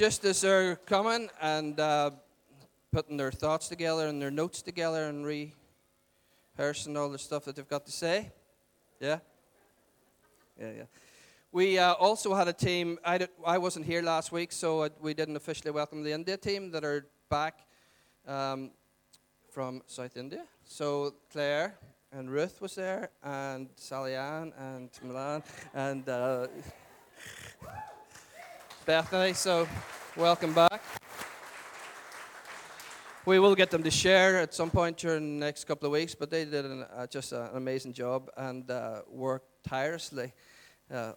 just as they're coming and putting their thoughts together and their notes together and rehearsing all the stuff that they've got to say. Yeah. We also had a team. I wasn't here last week, so we didn't officially welcome the India team that are back from South India. So Claire and Ruth was there, and Sally-Ann and Milan and Bethany. So welcome back. We will get them to share at some point during the next couple of weeks, but they did just an amazing job and worked tirelessly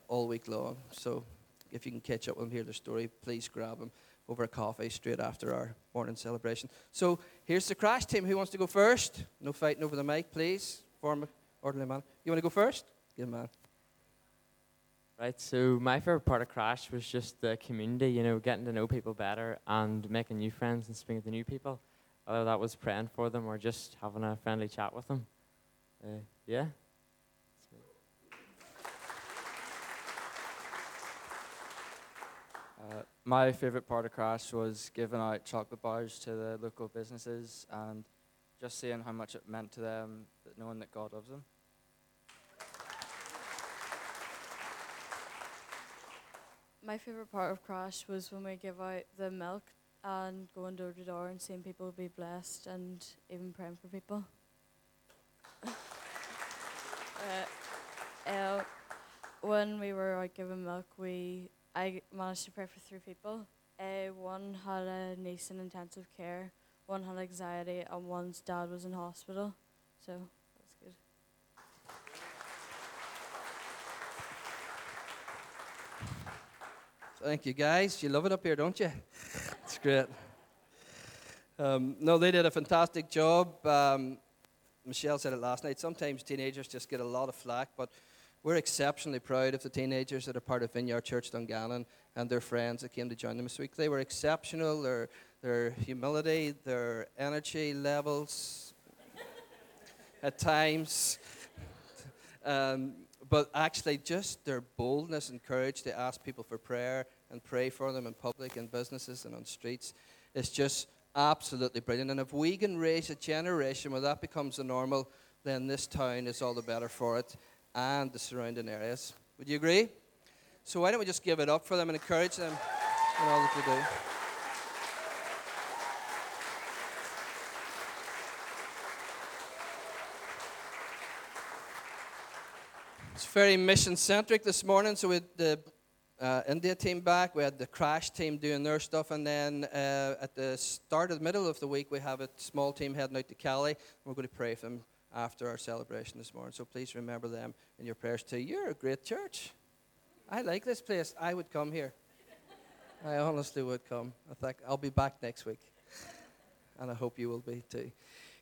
all week long. So if you can catch up with them, hear their story, please grab them over a coffee straight after our morning celebration. So here's the Crash team. Who wants to go first? No fighting over the mic, please. Form an orderly man. You want to go first? Good man. Right, so my favorite part of Crash was just the community, getting to know people better and making new friends and speaking to new people. Whether that was praying for them or just having a friendly chat with them. Yeah. My favorite part of Crash was giving out chocolate bars to the local businesses and just seeing how much it meant to them, knowing that God loves them. My favorite part of Crash was when we give out the milk and going door to door and seeing people be blessed and even praying for people. When we were out giving milk, I managed to pray for 3 people. One had a niece in intensive care, one had anxiety, and one's dad was in hospital. So that's good. Thank you, guys. You love it up here, don't you? It's great. No, they did a fantastic job. Michelle said it last night. Sometimes teenagers just get a lot of flack, but we're exceptionally proud of the teenagers that are part of Vineyard Church Dungannon and their friends that came to join them this week. They were exceptional. Their humility, their energy levels at times. But actually just their boldness and courage to ask people for prayer and pray for them in public and businesses and on streets is just absolutely brilliant. And if we can raise a generation where that becomes the normal, then this town is all the better for it. And the surrounding areas. Would you agree? So why don't we just give it up for them and encourage them in all that they do. It's very mission-centric this morning, so we had the India team back, we had the Crash team doing their stuff, and then at the start of the middle of the week, we have a small team heading out to Cali, and we're going to pray for them after our celebration this morning. So please remember them in your prayers too. You're a great church. I like this place. I would come here. I honestly would come. I think I'll be back next week. And I hope you will be too.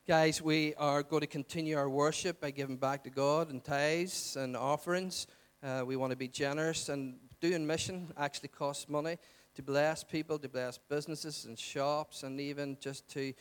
Guys, we are going to continue our worship by giving back to God and tithes and offerings. We want to be generous, and doing mission actually costs money to bless people, to bless businesses and shops, and even just to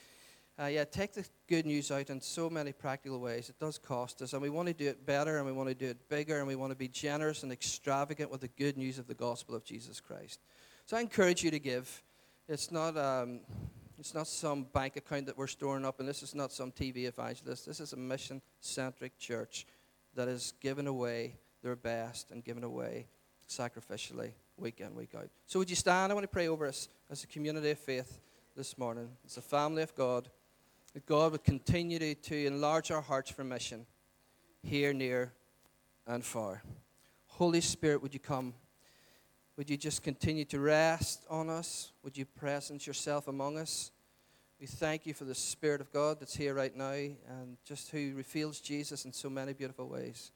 take the good news out in so many practical ways. It does cost us, and we want to do it better, and we want to do it bigger, and we want to be generous and extravagant with the good news of the gospel of Jesus Christ. So I encourage you to give. It's not some bank account that we're storing up, and this is not some TV evangelist. This is a mission-centric church that is giving away their best and giving away sacrificially week in, week out. So would you stand? I want to pray over us as a community of faith this morning, as a family of God. That God would continue to enlarge our hearts for mission, here, near, and far. Holy Spirit, would you come? Would you just continue to rest on us? Would you presence yourself among us? We thank you for the Spirit of God that's here right now and just who reveals Jesus in so many beautiful ways.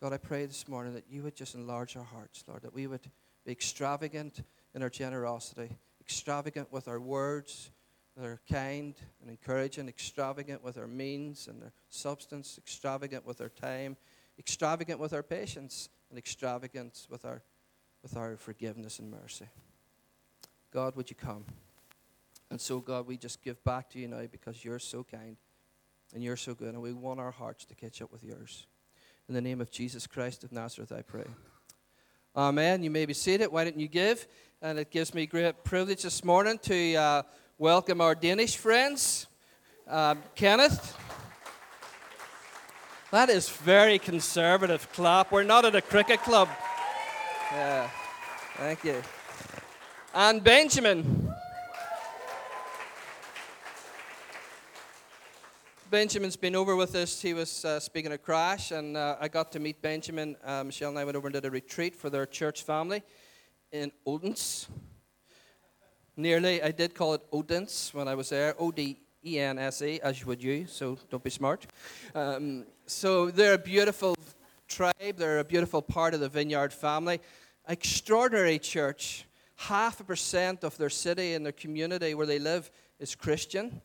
God, I pray this morning that you would just enlarge our hearts, Lord, that we would be extravagant in our generosity, extravagant with our words, that are kind and encouraging, extravagant with our means and our substance, extravagant with our time, extravagant with our patience, and extravagant with our forgiveness and mercy. God, would you come? And so, God, we just give back to you now because you're so kind and you're so good, and we want our hearts to catch up with yours. In the name of Jesus Christ of Nazareth, I pray. Amen. You may be seated. Why don't you give? And it gives me great privilege this morning to welcome our Danish friends, Kenneth. That is very conservative clap. We're not at a cricket club. Yeah. Thank you. And Benjamin. Benjamin's been over with us. He was speaking at Crash, and I got to meet Benjamin. Michelle and I went over and did a retreat for their church family in Odense. Nearly, I did call it Odense when I was there, O-D-E-N-S-E, as would you, so don't be smart. So they're a beautiful tribe. They're a beautiful part of the Vineyard family. Extraordinary church. 0.5% of their city and their community where they live is Christian.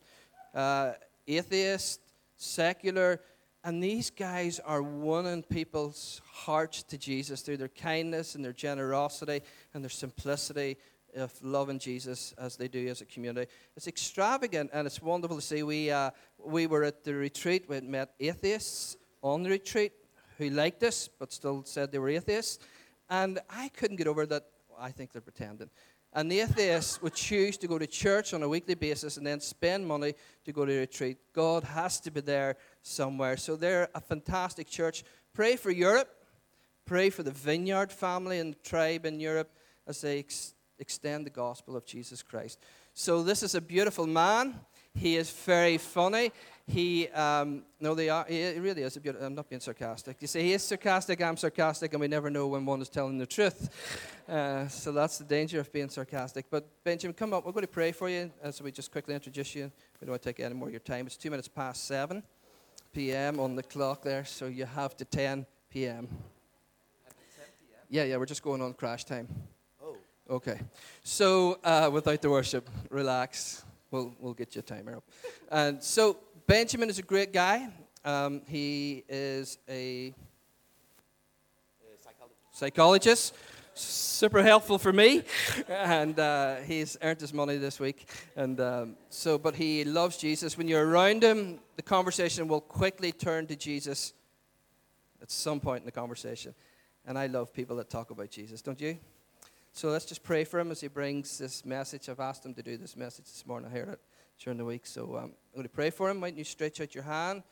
Atheist, secular, and these guys are winning people's hearts to Jesus through their kindness and their generosity and their simplicity of loving Jesus as they do as a community. It's extravagant, and it's wonderful to see. We were at the retreat. We met atheists on the retreat who liked us but still said they were atheists, and I couldn't get over that. I think they're pretending. And the atheists would choose to go to church on a weekly basis and then spend money to go to a retreat. God has to be there somewhere. So they're a fantastic church. Pray for Europe. Pray for the Vineyard family and tribe in Europe as they extend the gospel of Jesus Christ. So this is a beautiful man. He is very funny. He really is a beautiful. I'm not being sarcastic. You see, he is sarcastic, I'm sarcastic, and we never know when one is telling the truth. So that's the danger of being sarcastic. But Benjamin, come up. We're going to pray for you. So we just quickly introduce you. We don't want to take any more of your time. It's 7:02 p.m. on the clock there, so you have to 10 p.m. Yeah, we're just going on Crash time. Oh. Okay. So without the worship, relax. We'll get your timer up. And so Benjamin is a great guy. He is a psychologist. Super helpful for me. And he's earned his money this week. And but he loves Jesus. When you're around him, the conversation will quickly turn to Jesus at some point in the conversation. And I love people that talk about Jesus, don't you? So let's just pray for him as he brings this message. I've asked him to do this message this morning. I heard it during the week. So I'm going to pray for him. Why don't you stretch out your hand?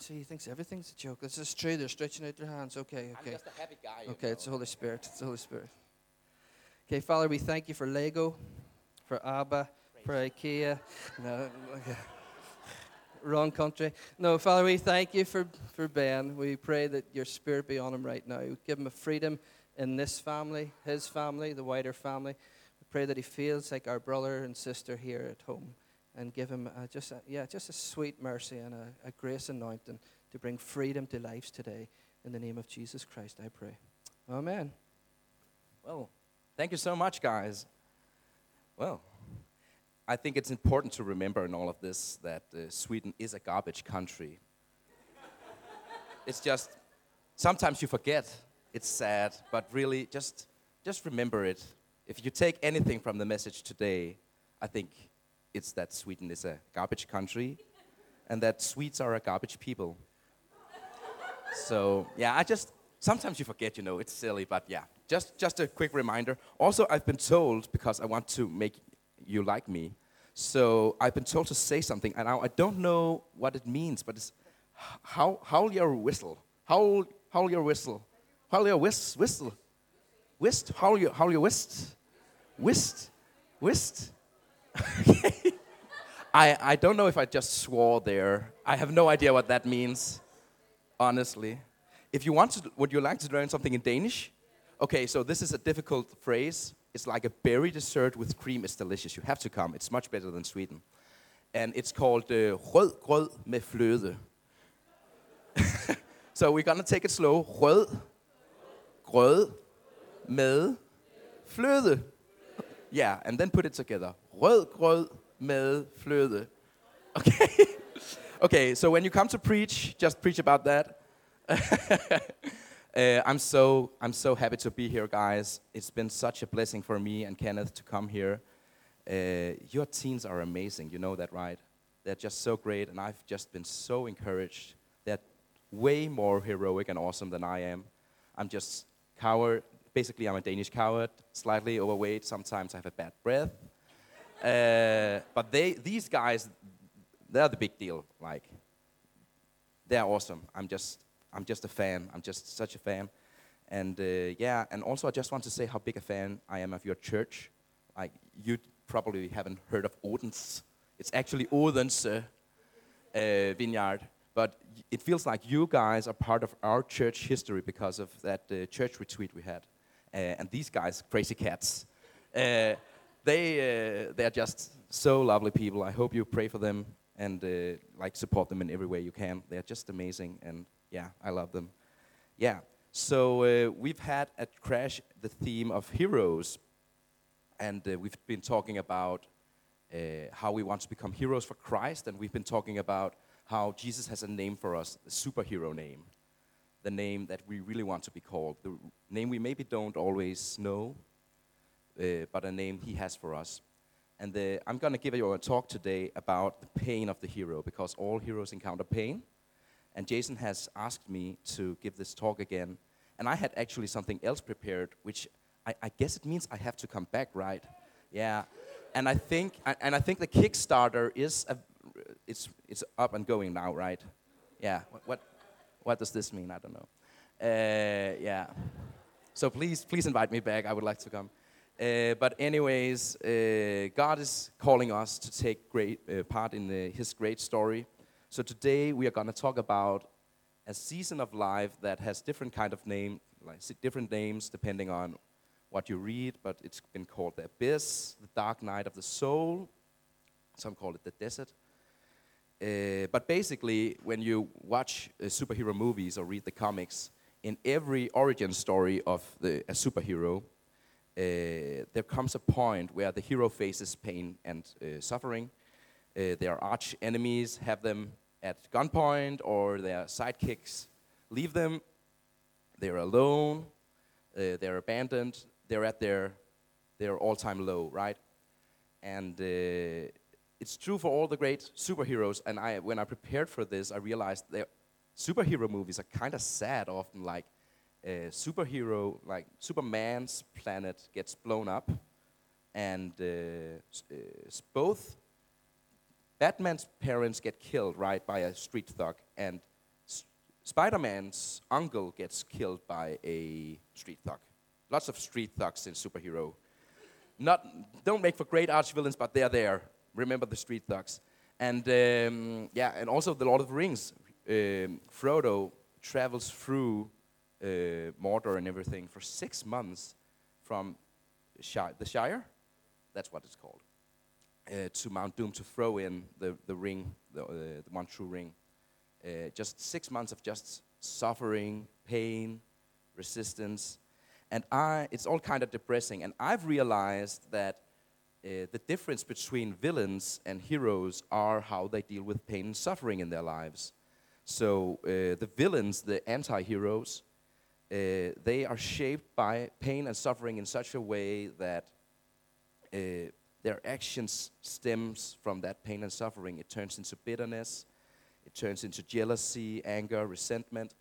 See, he thinks everything's a joke. This is true. They're stretching out their hands. Okay. I'm just a heavy guy. Okay, it's the Holy Spirit. Okay, Father, we thank you for Lego, for ABBA, for IKEA. No, okay. Wrong country. No, Father, we thank you for Ben. We pray that your Spirit be on him right now. Give him a freedom in this family, his family, the wider family. We pray that he feels like our brother and sister here at home, and give him just a sweet mercy and a grace anointing to bring freedom to lives today. In the name of Jesus Christ, I pray. Amen. Well, thank you so much, guys. Well, I think it's important to remember in all of this that Sweden is a garbage country. It's just, sometimes you forget. It's sad, but really, just remember it. If you take anything from the message today, I think it's that Sweden is a garbage country, and that Swedes are a garbage people. So, yeah, sometimes you forget, it's silly, but yeah. Just a quick reminder. Also, I've been told, because I want to make you like me, so I've been told to say something, and I don't know what it means, but it's, howl your whistle. Howl your whistle. Howl your whistle. Whist. Howl your whist. Whist. Okay. I don't know if I just swore there. I have no idea what that means, honestly. If you want to, would you like to learn something in Danish? Okay, so this is a difficult phrase. It's like a berry dessert with cream. It's delicious. You have to come. It's much better than Sweden. And it's called rød grød med fløde. So we're going to take it slow. Rød grød med fløde. Yeah, and then put it together. Rød grød med fløde. Okay. Okay, so when you come to preach, just preach about that. I'm so happy to be here, guys. It's been such a blessing for me and Kenneth to come here. Your teens are amazing. You know that, right? They're just so great, and I've just been so encouraged. They're way more heroic and awesome than I am. I'm just coward. Basically, I'm a Danish coward, slightly overweight. Sometimes I have a bad breath. But these guys, they're the big deal. Like, they're awesome. I'm just a fan. I'm just such a fan. And yeah, and also I just want to say how big a fan I am of your church. Like, you probably haven't heard of Odense. It's actually Odense Vineyard. But it feels like you guys are part of our church history because of that church retreat we had. And these guys, crazy cats, they're just so lovely people. I hope you pray for them and like support them in every way you can. They're just amazing, and yeah, I love them. Yeah, so we've had at Crash the theme of heroes, and we've been talking about how we want to become heroes for Christ, and we've been talking about how Jesus has a name for us, a superhero name, the name that we really want to be called, the name we maybe don't always know, but a name he has for us. And I'm going to give you a talk today about the pain of the hero, because all heroes encounter pain. And Jason has asked me to give this talk again. And I had actually something else prepared, which I guess it means I have to come back, right? Yeah. And I think the Kickstarter is it's up and going now, right? Yeah. What does this mean? I don't know. Yeah. So please invite me back. I would like to come. But anyways, God is calling us to take great part in His great story. So today we are going to talk about a season of life that has different kind of name, like different names depending on what you read. But it's been called the abyss, the dark night of the soul. Some call it the desert. But basically, when you watch superhero movies or read the comics, in every origin story of a superhero, there comes a point where the hero faces pain and suffering. Their arch enemies have them at gunpoint, or their sidekicks leave them. They're alone. They're abandoned. They're at their all-time low, right? And it's true for all the great superheroes, and when I prepared for this, I realized that superhero movies are kind of sad often, like Superman's planet gets blown up, and both Batman's parents get killed, right, by a street thug, and Spider-Man's uncle gets killed by a street thug. Lots of street thugs in superhero. Don't make for great archvillains, but they're there. Remember the street thugs. And yeah, and also The Lord of the Rings. Frodo travels through Mordor and everything for 6 months from the Shire, that's what it's called, to Mount Doom to throw in the ring, the one true ring. Just 6 months of just suffering, pain, resistance. And it's all kind of depressing. And I've realized that the difference between villains and heroes are how they deal with pain and suffering in their lives. So the villains, the anti-heroes, they are shaped by pain and suffering in such a way that their actions stems from that pain and suffering. It turns into bitterness, it turns into jealousy, anger, resentment.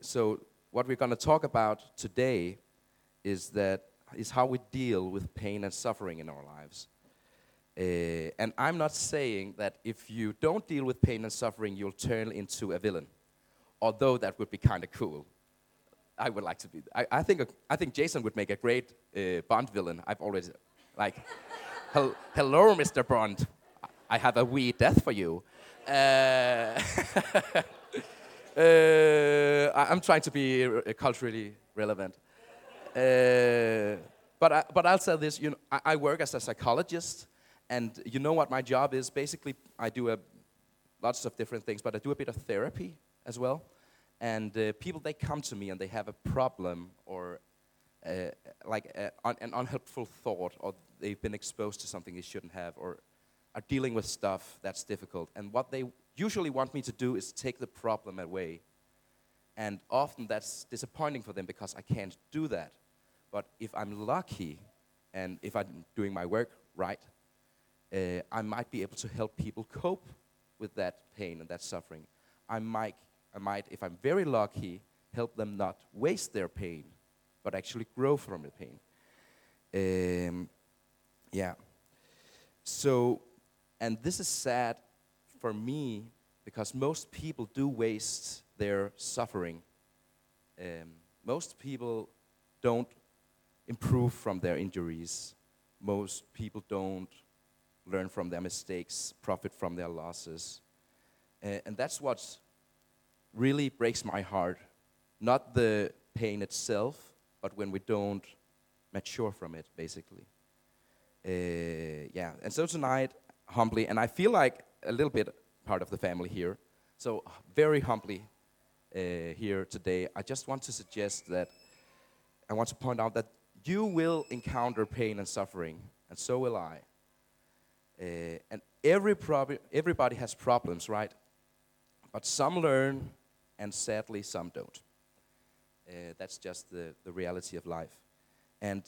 So what we're going to talk about today is how we deal with pain and suffering in our lives. And I'm not saying that if you don't deal with pain and suffering, you'll turn into a villain, although that would be kind of cool. I would like to be. I think Jason would make a great Bond villain. I've always like, hello, Mr. Bond. I have a wee death for you. I'm trying to be culturally relevant. But I'll say this, you know, I work as a psychologist, and you know what my job is. Basically, I do lots of different things, but I do a bit of therapy as well. And people, they come to me and they have a problem or an unhelpful thought, or they've been exposed to something they shouldn't have, or are dealing with stuff that's difficult. And what they usually want me to do is take the problem away. And often that's disappointing for them because I can't do that. But if I'm lucky and if I'm doing my work right, I might be able to help people cope with that pain and that suffering. I might I might, if I'm very lucky, help them not waste their pain, but actually grow from the pain. So, and this is sad for me because most people do waste their suffering. Most people don't improve from their injuries. Most people don't learn from their mistakes, profit from their losses. And that's what really breaks my heart. Not the pain itself, but when we don't mature from it, basically. And so tonight, humbly, and I feel like a little bit part of the family here, so very humbly here today, I just want to suggest that, I want to point out that you will encounter pain and suffering, and so will I. And everybody has problems, right? But some learn, and sadly, some don't. That's just the reality of life. And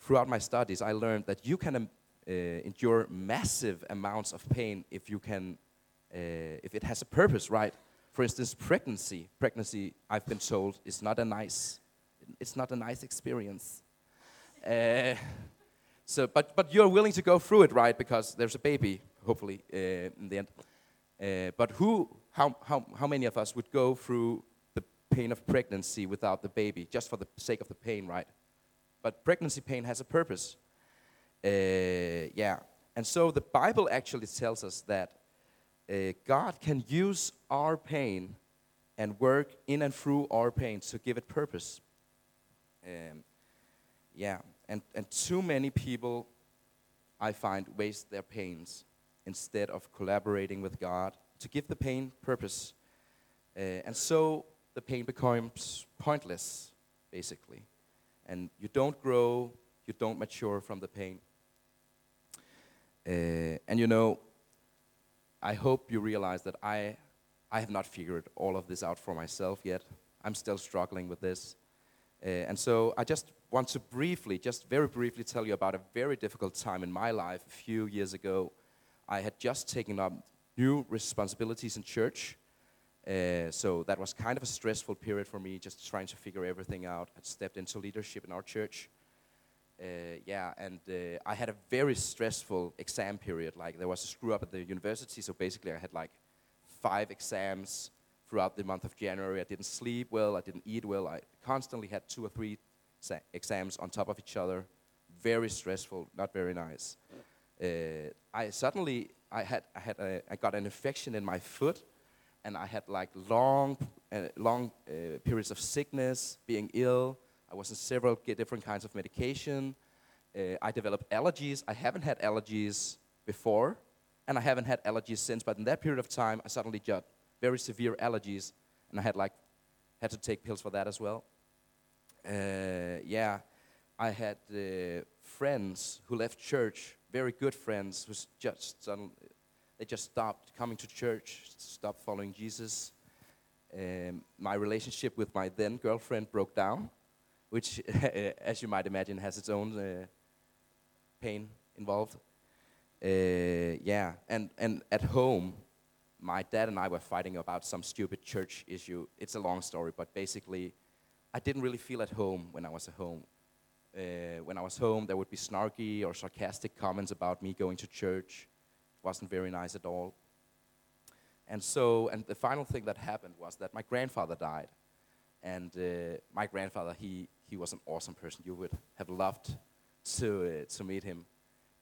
throughout my studies, I learned that you can endure massive amounts of pain if you can, if it has a purpose, right? For instance, pregnancy, I've been told, is not a nice, it's not a nice experience. But you're willing to go through it, right? Because there's a baby, hopefully, in the end. But how many of us would go through the pain of pregnancy without the baby, just for the sake of the pain, right? But pregnancy pain has a purpose. And so the Bible actually tells us that God can use our pain and work in and through our pain to give it purpose. And too many people, I find, waste their pains instead of collaborating with God to give the pain purpose. And so the pain becomes pointless, basically. And you don't grow, you don't mature from the pain. And you know, I hope you realize that I have not figured all of this out for myself yet. I'm still struggling with this. And so I just want to very briefly tell you about a very difficult time in my life. A few years ago, I had just taken up new responsibilities in church. So that was kind of a stressful period for me, just trying to figure everything out. I stepped into leadership in our church. I had a very stressful exam period. Like, there was a screw-up at the university, so basically I had like 5 exams throughout the month of January. I didn't sleep well, I didn't eat well. I constantly had 2 or 3 exams on top of each other. Very stressful, not very nice. I got an infection in my foot, and I had like long periods of sickness, being ill. I was on several different kinds of medication. I developed allergies. I haven't had allergies before, and I haven't had allergies since. But in that period of time, I suddenly got very severe allergies, and I had to take pills for that as well. I had friends who left church, very good friends, who just they just stopped coming to church, stopped following Jesus. My relationship with my then girlfriend broke down, which, as you might imagine, has its own pain involved. And at home, my dad and I were fighting about some stupid church issue. It's a long story, but basically, I didn't really feel at home when I was at home. When I was home, there would be snarky or sarcastic comments about me going to church. It wasn't very nice at all. And the final thing that happened was that my grandfather died. And my grandfather, he was an awesome person. You would have loved to meet him.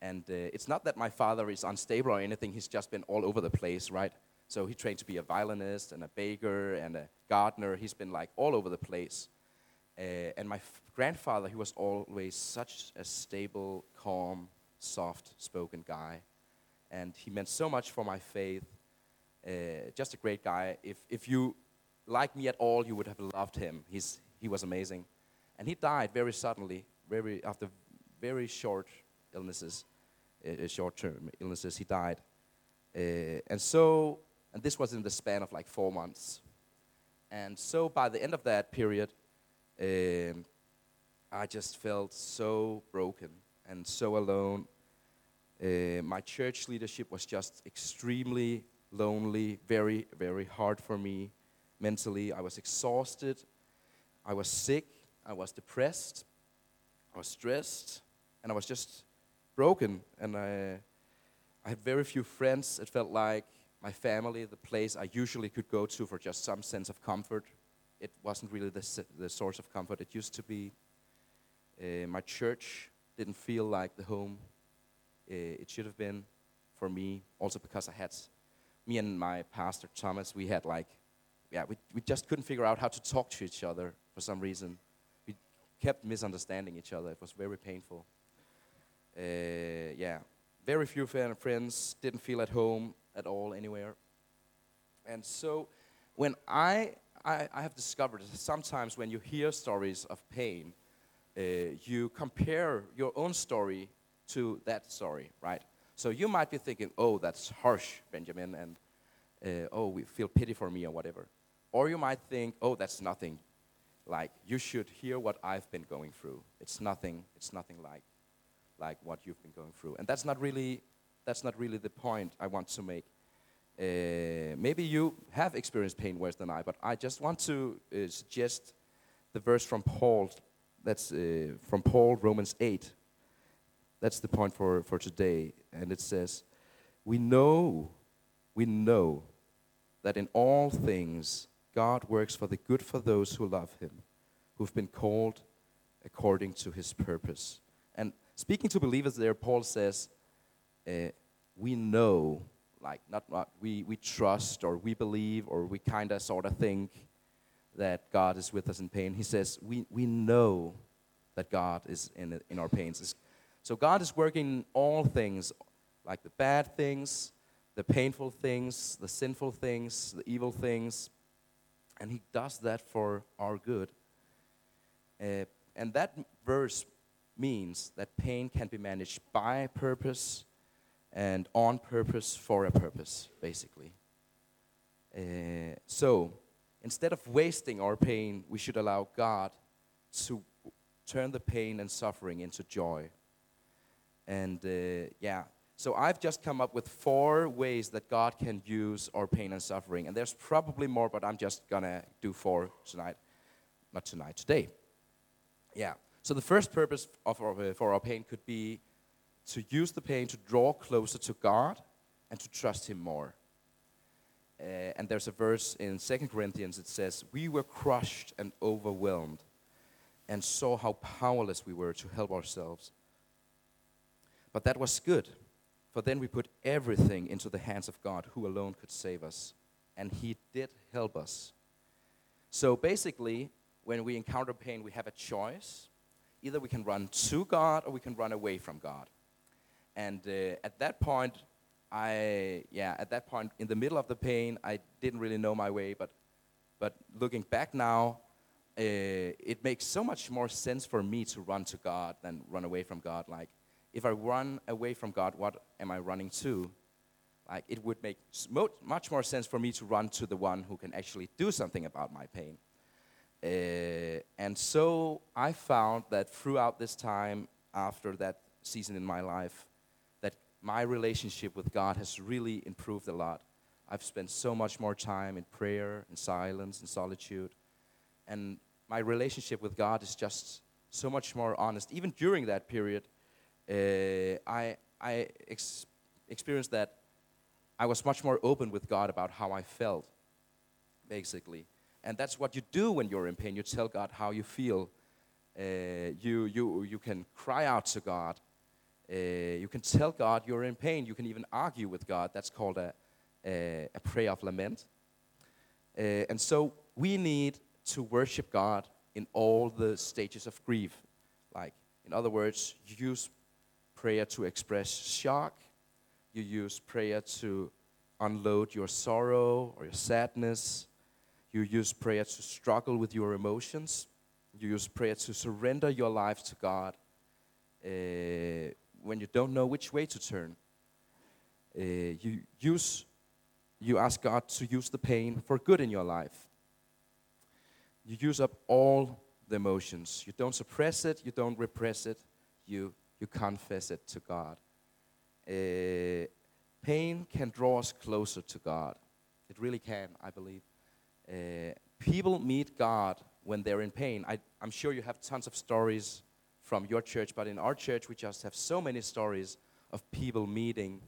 And it's not that my father is unstable or anything. He's just been all over the place, right? So he trained to be a violinist and a baker and a gardener. He's been like all over the place. And my grandfather, he was always such a stable, calm, soft-spoken guy. And he meant so much for my faith. Just a great guy. If you like me at all, you would have loved him. He was amazing. And he died very suddenly, after very short illnesses, short-term illnesses, he died. And this was in the span of like 4 months. And so by the end of that period, I just felt so broken and so alone. My church leadership was just extremely lonely, very, very hard for me mentally. I was exhausted. I was sick. I was depressed. I was stressed. And I was just broken. And I had very few friends. It felt like my family, the place I usually could go to for just some sense of comfort, it wasn't really the source of comfort it used to be. My church didn't feel like the home it should have been for me. Also because me and my pastor Thomas, we had we just couldn't figure out how to talk to each other for some reason. We kept misunderstanding each other. It was very painful. Very few friends, didn't feel at home at all anywhere. And so when I have discovered that sometimes when you hear stories of pain, you compare your own story to that story, right? So you might be thinking, oh, that's harsh, Benjamin, and we feel pity for me or whatever. Or you might think, oh, that's nothing. Like, you should hear what I've been going through. It's nothing like what you've been going through. And that's not really the point I want to make. Maybe you have experienced pain worse than I, but I just want to suggest the verse from Paul. That's from Paul, Romans 8. That's the point for today. And it says, we know that in all things God works for the good for those who love him, who've been called according to his purpose. And speaking to believers there, Paul says, we know, like not we trust or we believe or we kind of sort of think that God is with us in pain. He says, we know that God is in our pains. So God is working all things, like the bad things, the painful things, the sinful things, the evil things, and he does that for our good. And that verse means that pain can be managed by purpose and on purpose for a purpose, basically. So instead of wasting our pain, we should allow God to turn the pain and suffering into joy. And so I've just come up with 4 ways that God can use our pain and suffering. And there's probably more, but I'm just going to do 4 tonight. Not tonight, today. Yeah, so the first purpose for our pain could be to use the pain to draw closer to God and to trust him more. And there's a verse in 2 Corinthians, it says, we were crushed and overwhelmed and saw how powerless we were to help ourselves. But that was good, for then we put everything into the hands of God, who alone could save us. And he did help us. So basically, when we encounter pain, we have a choice. Either we can run to God or we can run away from God. And at that point, in the middle of the pain, I didn't really know my way. But looking back now, it makes so much more sense for me to run to God than run away from God. Like, if I run away from God, what am I running to? Like, it would make much more sense for me to run to the one who can actually do something about my pain. And so I found that throughout this time, after that season in my life, my relationship with God has really improved a lot. I've spent so much more time in prayer, in silence, in solitude. And my relationship with God is just so much more honest. Even during that period, I experienced that I was much more open with God about how I felt, basically. And that's what you do when you're in pain. You tell God how you feel. You can cry out to God. You can tell God you're in pain. You can even argue with God. That's called a prayer of lament. And so we need to worship God in all the stages of grief. Like, in other words, you use prayer to express shock. You use prayer to unload your sorrow or your sadness. You use prayer to struggle with your emotions. You use prayer to surrender your life to God. When you don't know which way to turn, you ask God to use the pain for good in your life. You use up all the emotions. You don't suppress it. You don't repress it. You confess it to God. Pain can draw us closer to God. It really can, I believe. People meet God when they're in pain. I'm sure you have tons of stories from your church, but in our church, we just have so many stories of people meeting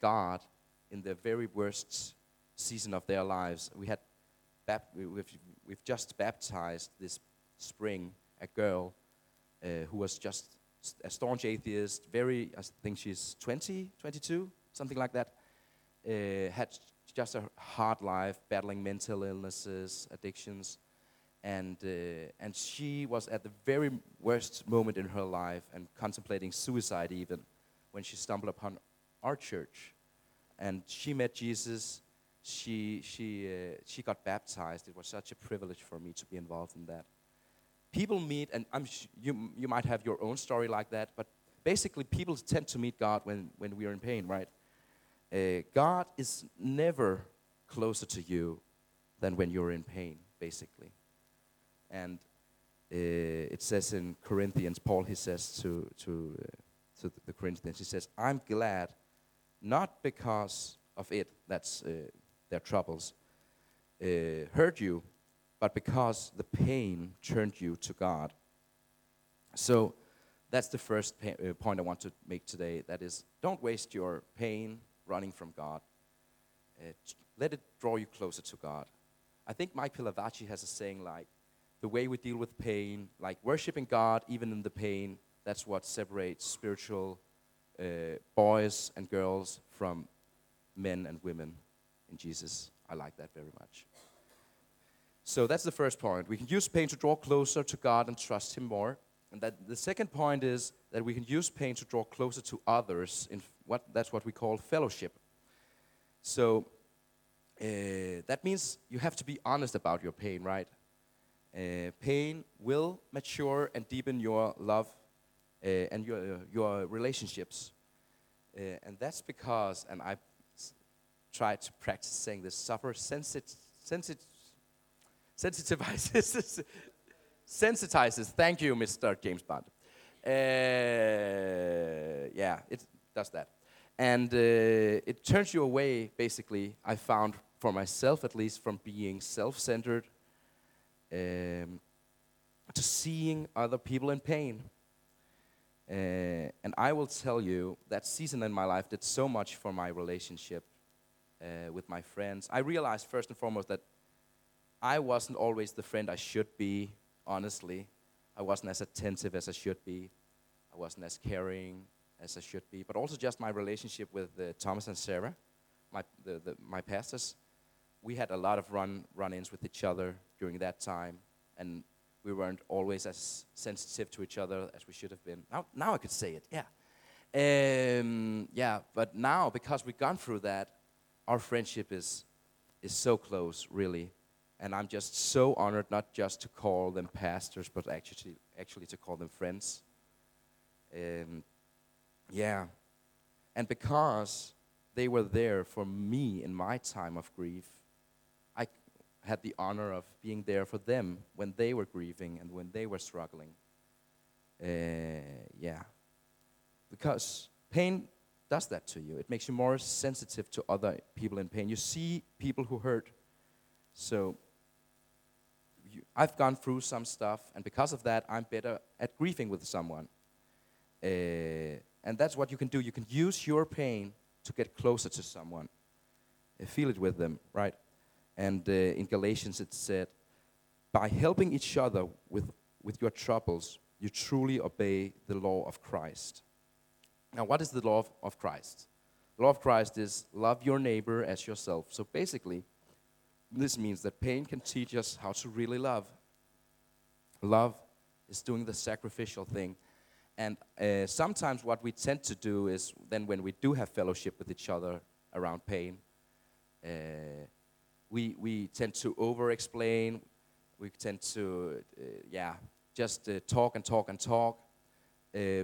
God in the very worst season of their lives. We've just baptized this spring a girl who was just a staunch atheist, I think she's 20, 22, something like that, had just a hard life, battling mental illnesses, addictions, and she was at the very worst moment in her life and contemplating suicide even when she stumbled upon our church. And she met Jesus, she got baptized. It was such a privilege for me to be involved in that. People meet, and you might have your own story like that, but basically people tend to meet God when we are in pain, right? God is never closer to you than when you're in pain, basically. And it says in Corinthians, Paul, he says to the Corinthians, he says, I'm glad, not because of it, that's their troubles, hurt you, but because the pain turned you to God. So that's the first point I want to make today. That is, don't waste your pain running from God. Let it draw you closer to God. I think Mike Pilavachi has a saying like, the way we deal with pain, like worshiping God even in the pain, that's what separates spiritual boys and girls from men and women in Jesus. I like that very much. So that's the first point. We can use pain to draw closer to God and trust Him more. And that the second point is that we can use pain to draw closer to others. That's what we call fellowship. So that means you have to be honest about your pain, right? Pain will mature and deepen your love and your relationships. And that's because, and I've tried to practice saying this, sensitizes. Thank you, Mr. James Bond. Yeah, it does that. And it turns you away, basically, I found, for myself at least, from being self-centered to seeing other people in pain. And I will tell you, that season in my life did so much for my relationship with my friends. I realized, first and foremost, that I wasn't always the friend I should be, honestly. I wasn't as attentive as I should be. I wasn't as caring as I should be. But also just my relationship with Thomas and Sarah, my pastors. We had a lot of run-ins with each other during that time. And we weren't always as sensitive to each other as we should have been. Now I could say it, yeah. Yeah, but now, because we've gone through that, our friendship is so close, really. And I'm just so honored not just to call them pastors, but actually to call them friends. Yeah. And because they were there for me in my time of grief, I had the honor of being there for them when they were grieving and when they were struggling. Yeah. Because pain does that to you. It makes you more sensitive to other people in pain. You see people who hurt. So I've gone through some stuff, and because of that, I'm better at grieving with someone. And that's what you can do. You can use your pain to get closer to someone. Feel it with them, right? And in Galatians it said, by helping each other with your troubles, you truly obey the law of Christ. Now, what is the law of Christ? The law of Christ is love your neighbor as yourself. So basically, this means that pain can teach us how to really love. Love is doing the sacrificial thing. And sometimes what we tend to do is then when we do have fellowship with each other around pain, we tend to over-explain. We tend to, just talk.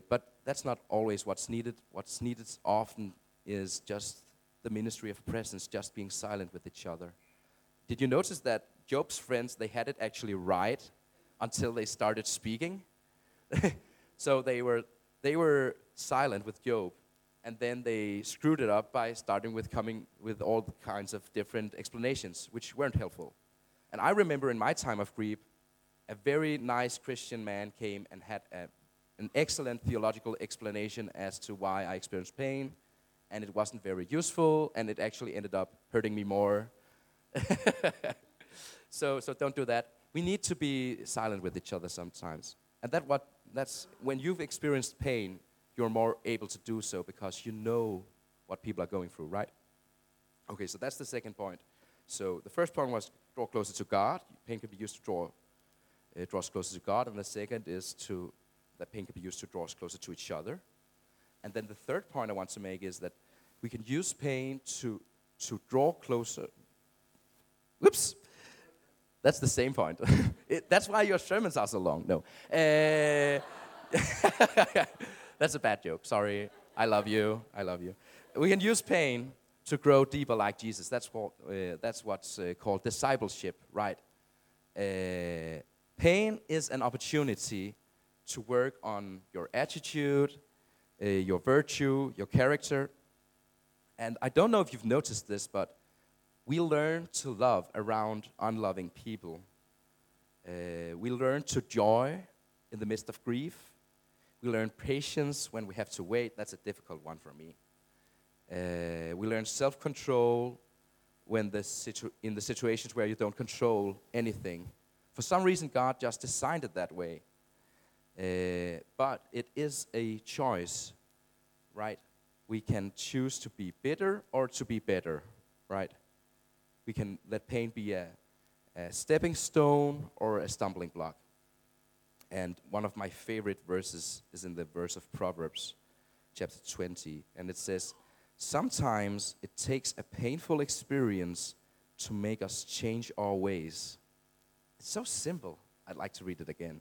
But that's not always what's needed. What's needed often is just the ministry of presence, just being silent with each other. Did you notice that Job's friends, they had it actually right until they started speaking? So they were silent with Job and then they screwed it up by starting with coming with all kinds of different explanations, which weren't helpful. And I remember in my time of grief, a very nice Christian man came and had an excellent theological explanation as to why I experienced pain, and it wasn't very useful, and it actually ended up hurting me more. So don't do that. We need to be silent with each other sometimes. And that's when you've experienced pain, you're more able to do so because you know what people are going through, right? Okay, so that's the second point. So the first point was draw closer to God. Pain can be used to draw us closer to God. And the second is that pain can be used to draw us closer to each other. And then the third point I want to make is that we can use pain to draw closer. Whoops. That's the same point. That's why your sermons are so long. No. That's a bad joke. Sorry. I love you. We can use pain to grow deeper like Jesus. That's what's called discipleship, right? Pain is an opportunity to work on your attitude, your virtue, your character. And I don't know if you've noticed this, but we learn to love around unloving people. We learn to joy in the midst of grief. We learn patience when we have to wait. That's a difficult one for me. We learn self-control when in the situations where you don't control anything. For some reason, God just designed it that way. But it is a choice, right? We can choose to be bitter or to be better, right? We can let pain be a stepping stone or a stumbling block. And one of my favorite verses is in the verse of Proverbs, chapter 20. And it says, sometimes it takes a painful experience to make us change our ways. It's so simple. I'd like to read it again.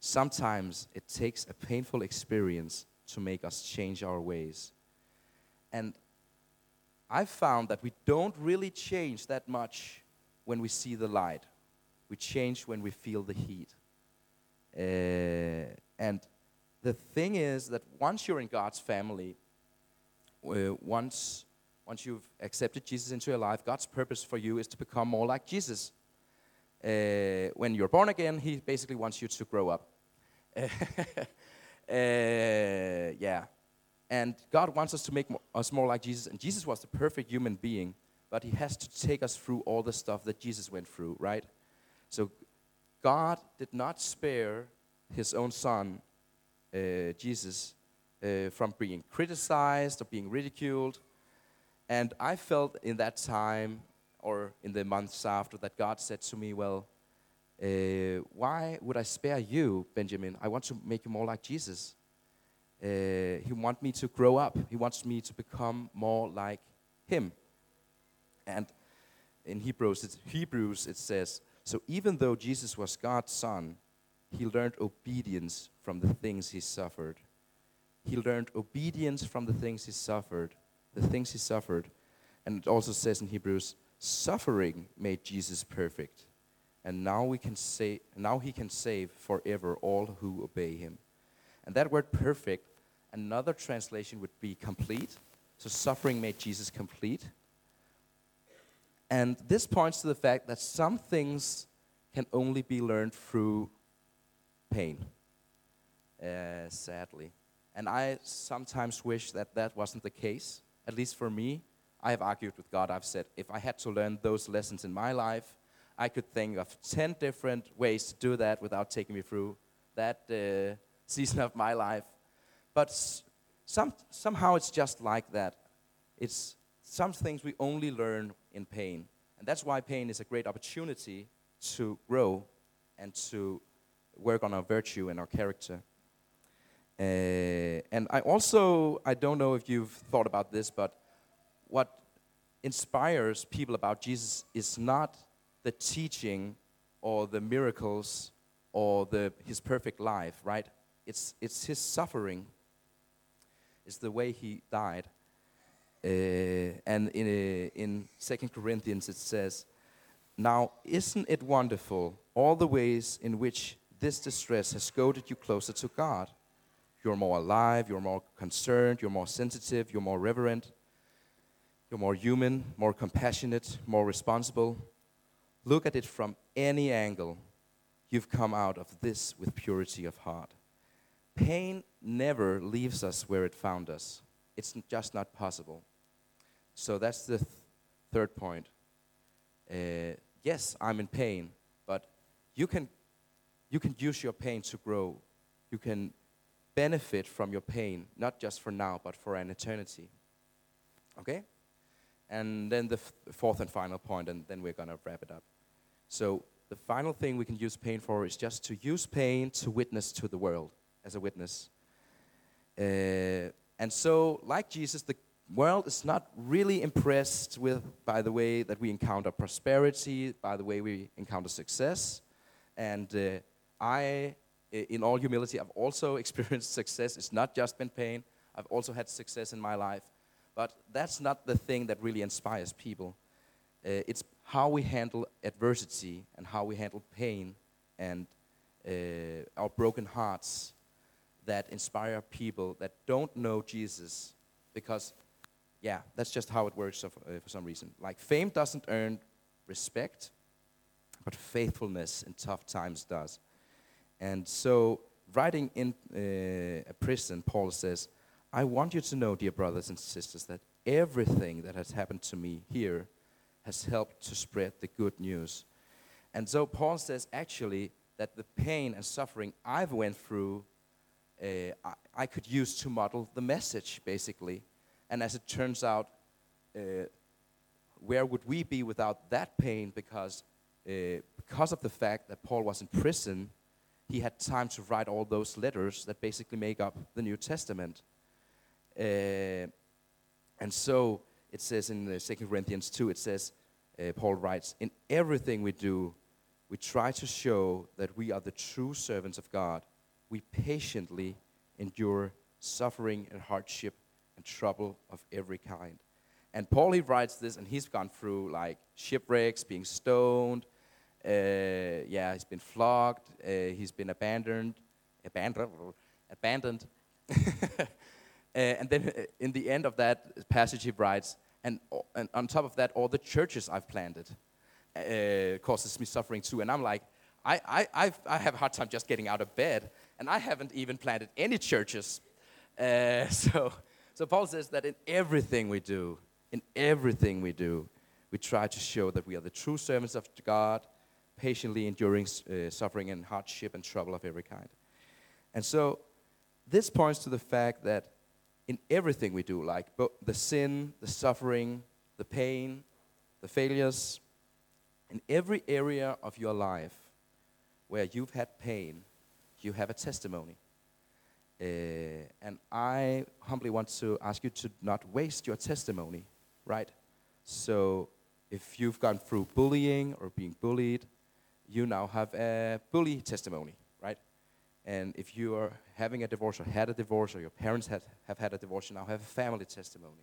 Sometimes it takes a painful experience to make us change our ways. And I found that we don't really change that much when we see the light. We change when we feel the heat. And the thing is that once you're in God's family, once you've accepted Jesus into your life, God's purpose for you is to become more like Jesus. When you're born again, He basically wants you to grow up. Yeah. And God wants us to make us more like Jesus. And Jesus was the perfect human being, but He has to take us through all the stuff that Jesus went through, right? So God did not spare His own Son, Jesus, from being criticized or being ridiculed. And I felt in that time, or in the months after, that God said to me, well, why would I spare you, Benjamin? I want to make you more like Jesus. He wants me to grow up. He wants me to become more like Him. And in Hebrews it says, so even though Jesus was God's Son, He learned obedience from the things He suffered. And it also says in Hebrews, suffering made Jesus perfect. And now He can save forever all who obey Him. And that word perfect, another translation would be complete. So suffering made Jesus complete. And this points to the fact that some things can only be learned through pain, sadly. And I sometimes wish that wasn't the case. At least for me, I have argued with God. I've said, if I had to learn those lessons in my life, I could think of 10 different ways to do that without taking me through that season of my life. But somehow it's just like that. It's some things we only learn in pain. And that's why pain is a great opportunity to grow and to work on our virtue and our character. And I don't know if you've thought about this, but what inspires people about Jesus is not the teaching or the miracles or his perfect life, right? It's his suffering. It's the way he died. And in 2 Corinthians it says, now isn't it wonderful all the ways in which this distress has goaded you closer to God? You're more alive, you're more concerned, you're more sensitive, you're more reverent, you're more human, more compassionate, more responsible. Look at it from any angle. You've come out of this with purity of heart. Pain never leaves us where it found us. It's just not possible. So that's the third point. Yes, I'm in pain, but you can use your pain to grow. You can benefit from your pain, not just for now, but for an eternity. Okay? And then the fourth and final point, and then we're going to wrap it up. So the final thing we can use pain for is just to use pain to witness to the world, as a witness. And so, like Jesus, the world is not really impressed with, by the way, that we encounter prosperity, by the way we encounter success. And I, in all humility, I've also experienced success. It's not just been pain. I've also had success in my life. But that's not the thing that really inspires people. It's how we handle adversity and how we handle pain and our broken hearts that inspire people that don't know Jesus. Because, yeah, that's just how it works for some reason. Like, fame doesn't earn respect, but faithfulness in tough times does. And so, writing in a prison, Paul says, I want you to know, dear brothers and sisters, that everything that has happened to me here has helped to spread the good news. And so Paul says, actually, that the pain and suffering I've went through, I could use to model the message, basically. And as it turns out, where would we be without that pain? Because of the fact that Paul was in prison, he had time to write all those letters that basically make up the New Testament. And so it says in 2 Corinthians 2, it says, Paul writes, in everything we do, we try to show that we are the true servants of God. We patiently endure suffering and hardship and trouble of every kind. And Paul, he writes this, and he's gone through like shipwrecks, being stoned, he's been flogged, he's been abandoned. And then in the end of that passage, he writes, and on top of that, all the churches I've planted causes me suffering too. And I'm like, I have a hard time just getting out of bed, and I haven't even planted any churches. So Paul says that in everything we do, we try to show that we are the true servants of God, patiently enduring suffering and hardship and trouble of every kind. And so this points to the fact that in everything we do, like the sin, the suffering, the pain, the failures, in every area of your life where you've had pain, you have a testimony. And I humbly want to ask you to not waste your testimony, right? So if you've gone through bullying or being bullied, you now have a bully testimony, right? And if you are having a divorce or had a divorce, or your parents have had a divorce, you now have a family testimony.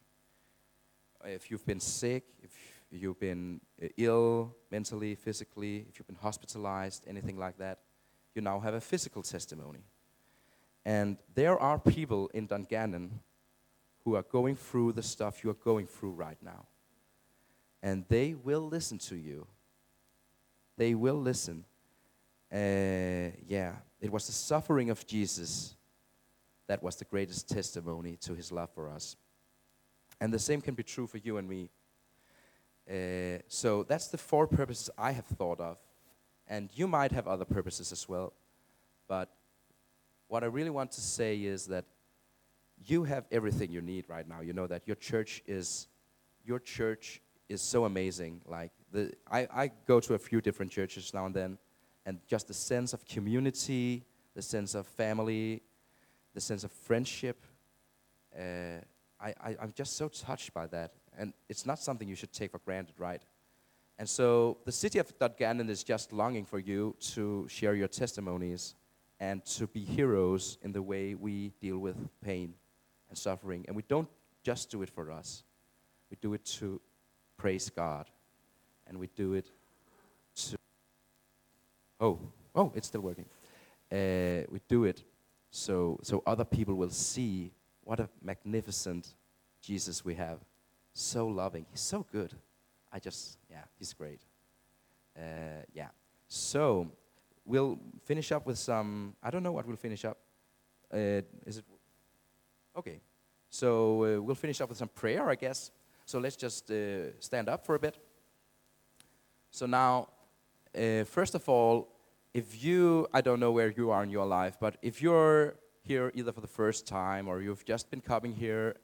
If you've been sick, if you've been ill mentally, physically, if you've been hospitalized, anything like that, you now have a physical testimony. And there are people in Dungannon who are going through the stuff you are going through right now. And they will listen to you. They will listen. It was the suffering of Jesus that was the greatest testimony to his love for us. And the same can be true for you and me. So that's the four purposes I have thought of. And you might have other purposes as well. But what I really want to say is that you have everything you need right now. You know that your church is so amazing. Like I go to a few different churches now and then, and just the sense of community, the sense of family, the sense of friendship, I'm just so touched by that. And it's not something you should take for granted, right? And so the city of Dungannon is just longing for you to share your testimonies and to be heroes in the way we deal with pain and suffering. And we don't just do it for us. We do it to praise God. And we do it to... Oh, it's still working. We do it so other people will see what a magnificent Jesus we have. So loving. He's so good. He's great. So we'll finish up with some, I don't know what we'll finish up. Okay. So we'll finish up with some prayer, I guess. So let's just stand up for a bit. So now, first of all, I don't know where you are in your life, but if you're here either for the first time or you've just been coming here,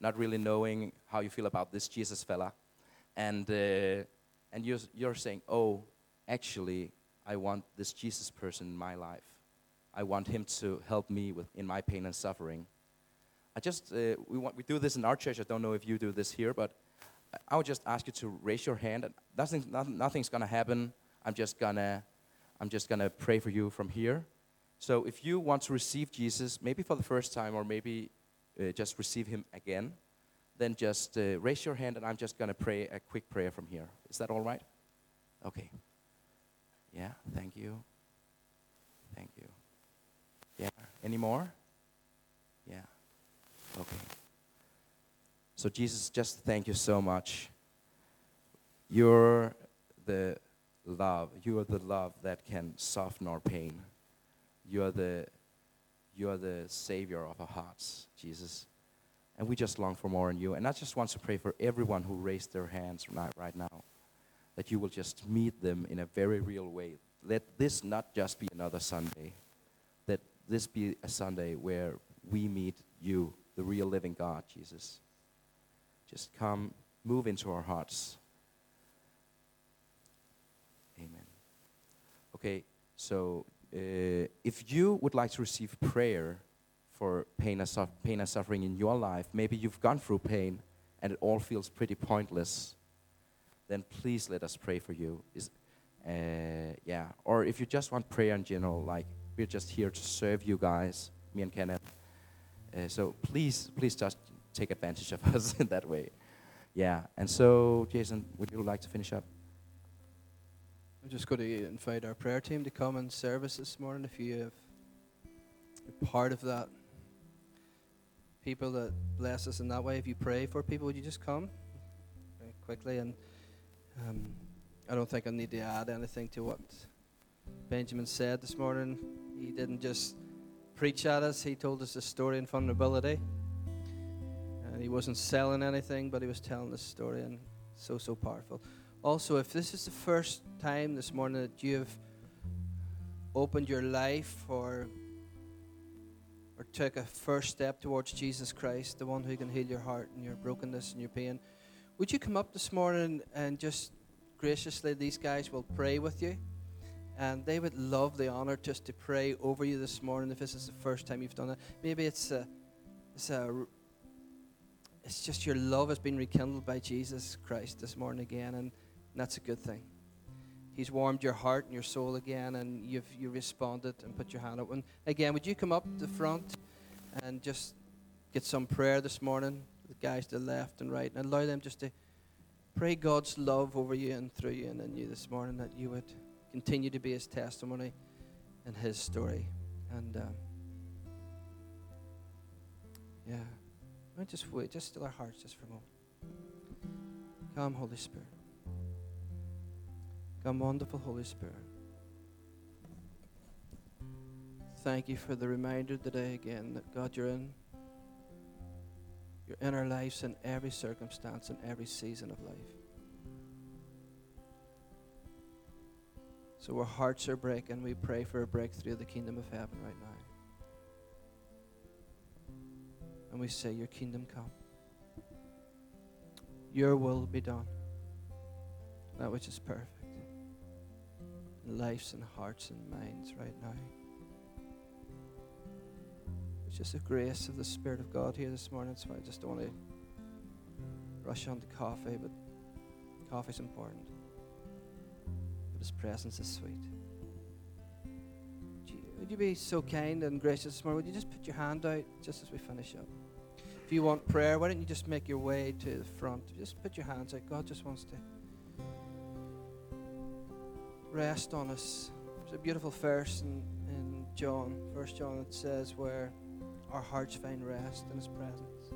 not really knowing how you feel about this Jesus fella, and you're saying, oh, actually, I want this Jesus person in my life. I want him to help me in my pain and suffering. We do this in our church. I don't know if you do this here, but I would just ask you to raise your hand. Nothing's gonna happen. I'm just gonna pray for you from here. So if you want to receive Jesus, maybe for the first time, or maybe just receive him again, then just raise your hand, and I'm just gonna pray a quick prayer from here. Is that all right? Okay. Yeah. Thank you. Thank you. Yeah. Any more? Yeah. Okay. So Jesus, just thank you so much. You are the love that can soften our pain. You are the savior of our hearts, Jesus. And we just long for more in you. And I just want to pray for everyone who raised their hands right now, that you will just meet them in a very real way. Let this not just be another Sunday. Let this be a Sunday where we meet you, the real living God, Jesus. Just come, move into our hearts. Amen. Okay, so if you would like to receive prayer for pain and suffering in your life, maybe you've gone through pain and it all feels pretty pointless, then please let us pray for you. Or if you just want prayer in general, like we're just here to serve you guys, me and Kenneth. So please just take advantage of us in that way. Yeah, and so, Jason, would you like to finish up? I'm just going to invite our prayer team to come and serve us this morning. If you have a part of that, people that bless us in that way, if you pray for people, would you just come very quickly? And I don't think I need to add anything to what Benjamin said this morning. He didn't just preach at us. He told us the story in vulnerability. He wasn't selling anything, but he was telling this story, and so powerful. Also, if this is the first time this morning that you've opened your life or took a first step towards Jesus Christ, the one who can heal your heart and your brokenness and your pain, would you come up this morning and just graciously, these guys will pray with you, and they would love the honor just to pray over you this morning if this is the first time you've done it. Maybe it's just your love has been rekindled by Jesus Christ this morning again, and that's a good thing. He's warmed your heart and your soul again, and you responded and put your hand up. And again, would you come up the front and just get some prayer this morning, the guys to the left and right, and allow them just to pray God's love over you and through you and in you this morning, that you would continue to be his testimony and his story. And just wait, just still our hearts just for a moment. Come, Holy Spirit. Come, wonderful Holy Spirit. Thank you for the reminder today again that, God, you're in our lives in every circumstance and every season of life. So our hearts are breaking. We pray for a breakthrough of the kingdom of heaven right now. And we say, your kingdom come. Your will be done. That which is perfect. In lives and hearts and minds right now. It's just the grace of the Spirit of God here this morning. That's why I just don't want to rush on to coffee, but coffee's important. But his presence is sweet. Would you be so kind and gracious this morning? Would you just put your hand out just as we finish up? If you want prayer, why don't you just make your way to the front? Just put your hands out. God just wants to rest on us. There's a beautiful verse in John, 1 John, it says where our hearts find rest in his presence.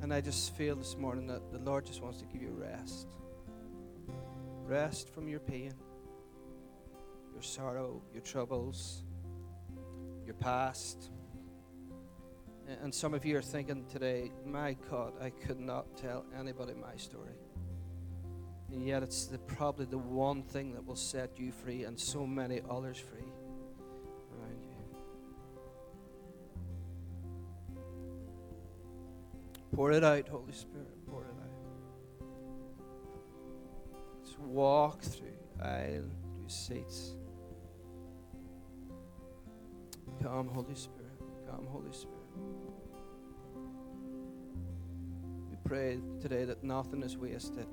And I just feel this morning that the Lord just wants to give you rest. Rest from your pain, your sorrow, your troubles, your past. And some of you are thinking today, my God, I could not tell anybody my story. And yet it's probably the one thing that will set you free and so many others free around you. Pour it out, Holy Spirit, pour it out. Let's walk through aisle, through seats. Come, Holy Spirit. Come, Holy Spirit. We pray today that nothing is wasted.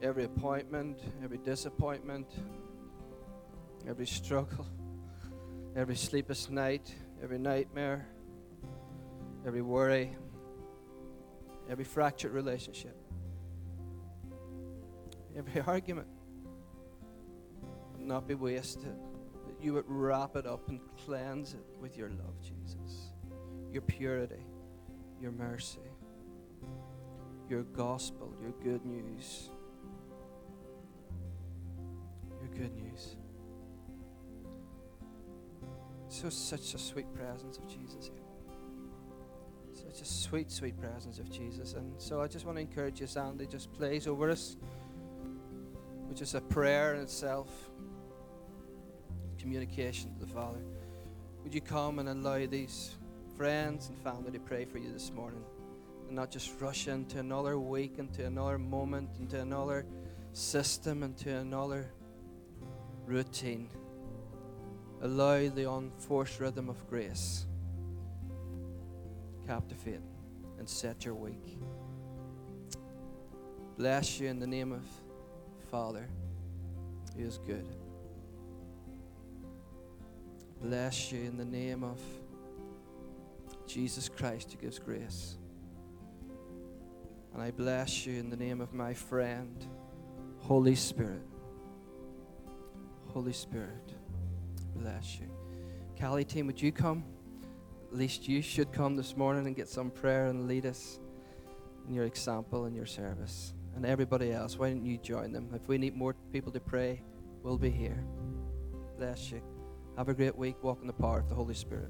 Every appointment, every disappointment, every struggle, every sleepless night, every nightmare, every worry, every fractured relationship, every argument would not be wasted. That you would wrap it up and cleanse it with your love, Jesus, your purity, your mercy, your gospel, your good news. Good news. So such a sweet presence of Jesus here. Such a sweet, sweet presence of Jesus. And so I just want to encourage you, Sandy, just plays over us, which is a prayer in itself, communication to the Father. Would you come and allow these friends and family to pray for you this morning, and not just rush into another week, into another moment, into another system, into another routine. Allow the unforced rhythm of grace captivate and set your week. Bless you in the name of Father, who is good. Bless you in the name of Jesus Christ, who gives grace. And I bless you in the name of my friend, Holy Spirit. Holy Spirit, bless you. Callie team, would you come? At least you should come this morning and get some prayer and lead us in your example and your service. And everybody else, why don't you join them? If we need more people to pray, we'll be here. Bless you. Have a great week. Walk in the power of the Holy Spirit.